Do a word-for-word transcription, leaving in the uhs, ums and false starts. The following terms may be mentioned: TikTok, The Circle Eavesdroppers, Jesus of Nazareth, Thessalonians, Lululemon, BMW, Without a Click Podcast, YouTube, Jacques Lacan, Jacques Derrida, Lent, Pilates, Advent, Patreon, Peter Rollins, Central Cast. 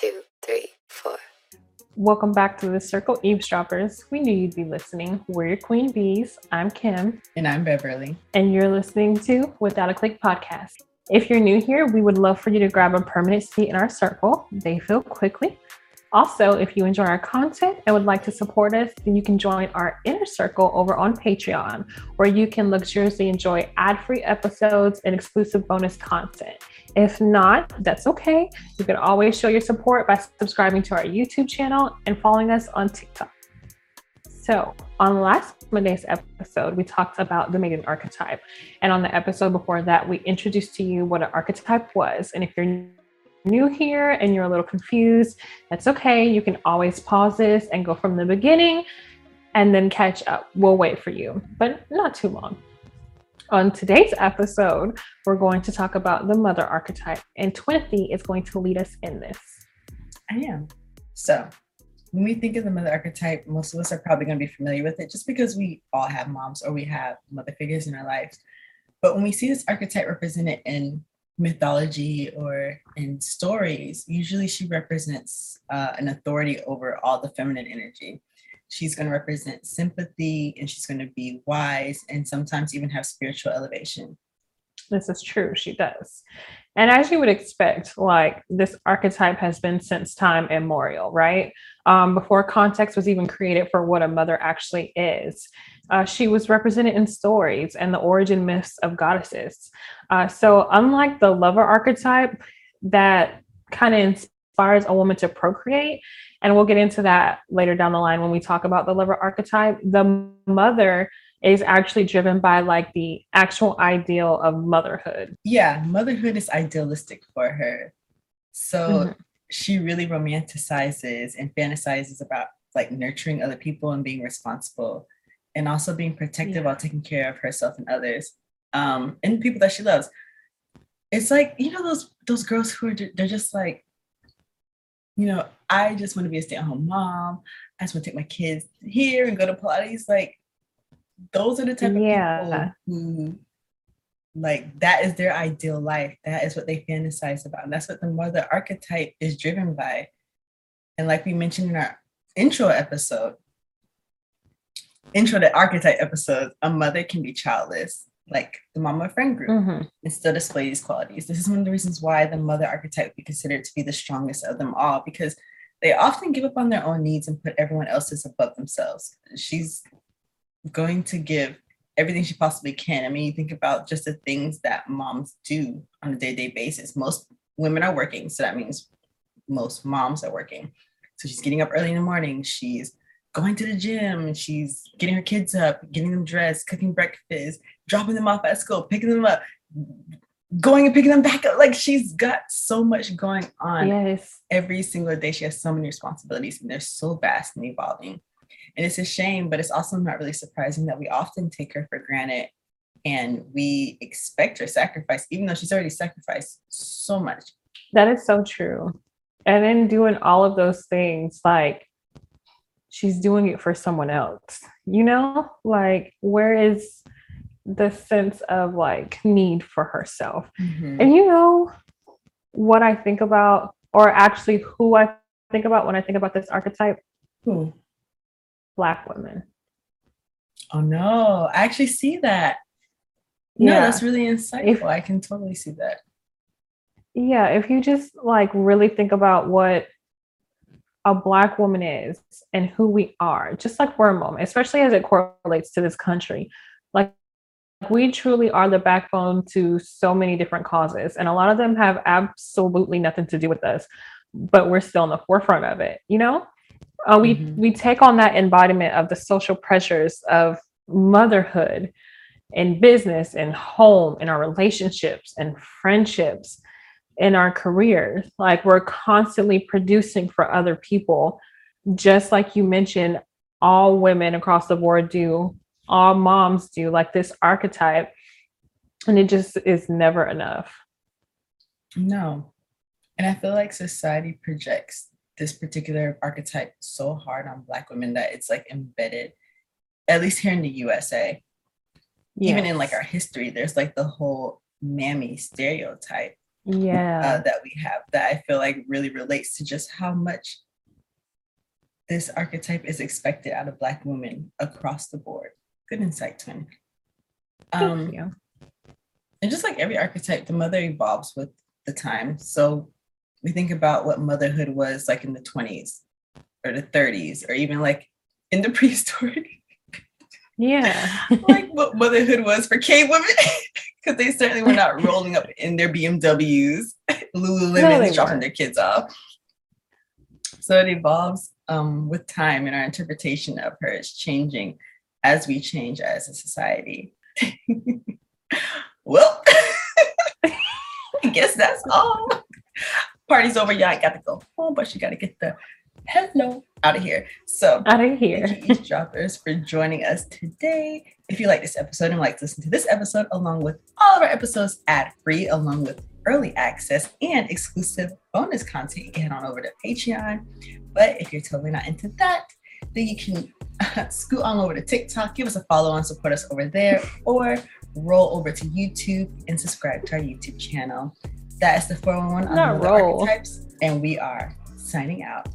two, three, four. Welcome back to The Circle Eavesdroppers. We knew you'd be listening. We're your Queen Bees. I'm Kim. And I'm Beverly. And you're listening to Without a Click Podcast. If you're new here, we would love for you to grab a permanent seat in our circle. They fill quickly. Also, if you enjoy our content and would like to support us, then you can join our inner circle over on Patreon, where you can luxuriously enjoy ad-free episodes and exclusive bonus content. If not, that's okay. You can always show your support by subscribing to our YouTube channel and following us on TikTok. So on last Monday's episode, we talked about the maiden archetype. And on the episode before that, we introduced to you what an archetype was. And if you're new here and you're a little confused, that's okay. You can always pause this and go from the beginning and then catch up. We'll wait for you, but not too long. On today's episode, we're going to talk about the mother archetype, and Twinthy is going to lead us in this. I am. So when we think of the mother archetype, most of us are probably going to be familiar with it just because we all have moms or we have mother figures in our lives. But when we see this archetype represented in mythology or in stories, usually she represents uh, an authority over all the feminine energy. She's going to represent sympathy, and she's going to be wise, and sometimes even have spiritual elevation. This is true. She does. And as you would expect, like, this archetype has been since time immemorial, right? Um, before context was even created for what a mother actually is. Uh, she was represented in stories and the origin myths of goddesses. Uh, so unlike the lover archetype that kind of inspires a woman to procreate, and we'll get into that later down the line when we talk about the lover archetype, the mother is actually driven by like the actual ideal of motherhood. Yeah, motherhood is idealistic for her. So mm-hmm. she really romanticizes and fantasizes about like nurturing other people and being responsible and also being protective yeah. while taking care of herself and others um, and people that she loves. It's like, you know, those those girls who are, they're just like, you know, I just want to be a stay-at-home mom. I just want to take my kids here and go to Pilates. Like, those are the type of yeah. people who, like, that is their ideal life. That is what they fantasize about. And that's what the mother archetype is driven by. And like we mentioned in our intro episode, intro to archetype episode, a mother can be childless, like the mama friend group, mm-hmm. and still display these qualities. This is one of the reasons why the mother archetype would be considered to be the strongest of them all, because they often give up on their own needs and put everyone else's above themselves. She's going to give everything she possibly can. I mean, you think about just the things that moms do on a day-to-day basis. Most women are working, so that means most moms are working. So she's getting up early in the morning, she's going to the gym, and she's getting her kids up, getting them dressed, cooking breakfast, dropping them off at school, picking them up, going and picking them back up. Like, she's got so much going on. Yes. Every single day she has so many responsibilities, and they're so vast and evolving. And it's a shame, but it's also not really surprising that we often take her for granted and we expect her sacrifice, even though she's already sacrificed so much. That is so true. And in doing all of those things, like, she's doing it for someone else, you know, like, where is the sense of like need for herself? Mm-hmm. And you know what I think about, or actually who I think about when I think about this archetype? Hmm. Black women. Oh no, I actually see that. No, yeah. That's really insightful. If, I can totally see that. Yeah, if you just like really think about what a Black woman is and who we are, just like for a moment, especially as it correlates to this country, like, we truly are the backbone to so many different causes, and a lot of them have absolutely nothing to do with us, but we're still in the forefront of it, you know? Uh, we mm-hmm. we take on that embodiment of the social pressures of motherhood and business and home and our relationships and friendships and our careers. Like, we're constantly producing for other people. Just like you mentioned, all women across the board do, all moms do, like this archetype. And it just is never enough. No. And I feel like society projects this particular archetype so hard on Black women that it's like embedded, at least here in the U S A. Yes. Even in like our history, there's like the whole mammy stereotype yeah uh, that we have, that I feel like really relates to just how much this archetype is expected out of Black women across the board. Good insight, twin. Um, yeah. And just like every archetype, the mother evolves with the time. So we think about what motherhood was like in the twenties or the thirties, or even like in the prehistory. Yeah. Like what motherhood was for cave women, because they certainly were not rolling up in their B M Ws, Lululemons, no, dropping their kids off. So it evolves um, with time, and our interpretation of her is changing as we change as a society. Well, I guess that's all. Party's over, y'all. I gotta go home, but you gotta get the hello out of here. So out of here. Thank you, eavesdroppers, for joining us today. If you like this episode and like to listen to this episode along with all of our episodes ad-free, along with early access and exclusive bonus content, you can head on over to Patreon. But if you're totally not into that, then you can uh, scoot on over to TikTok, give us a follow and support us over there, or roll over to YouTube and subscribe to our YouTube channel. That is the four one one on the archetypes, and we are signing out.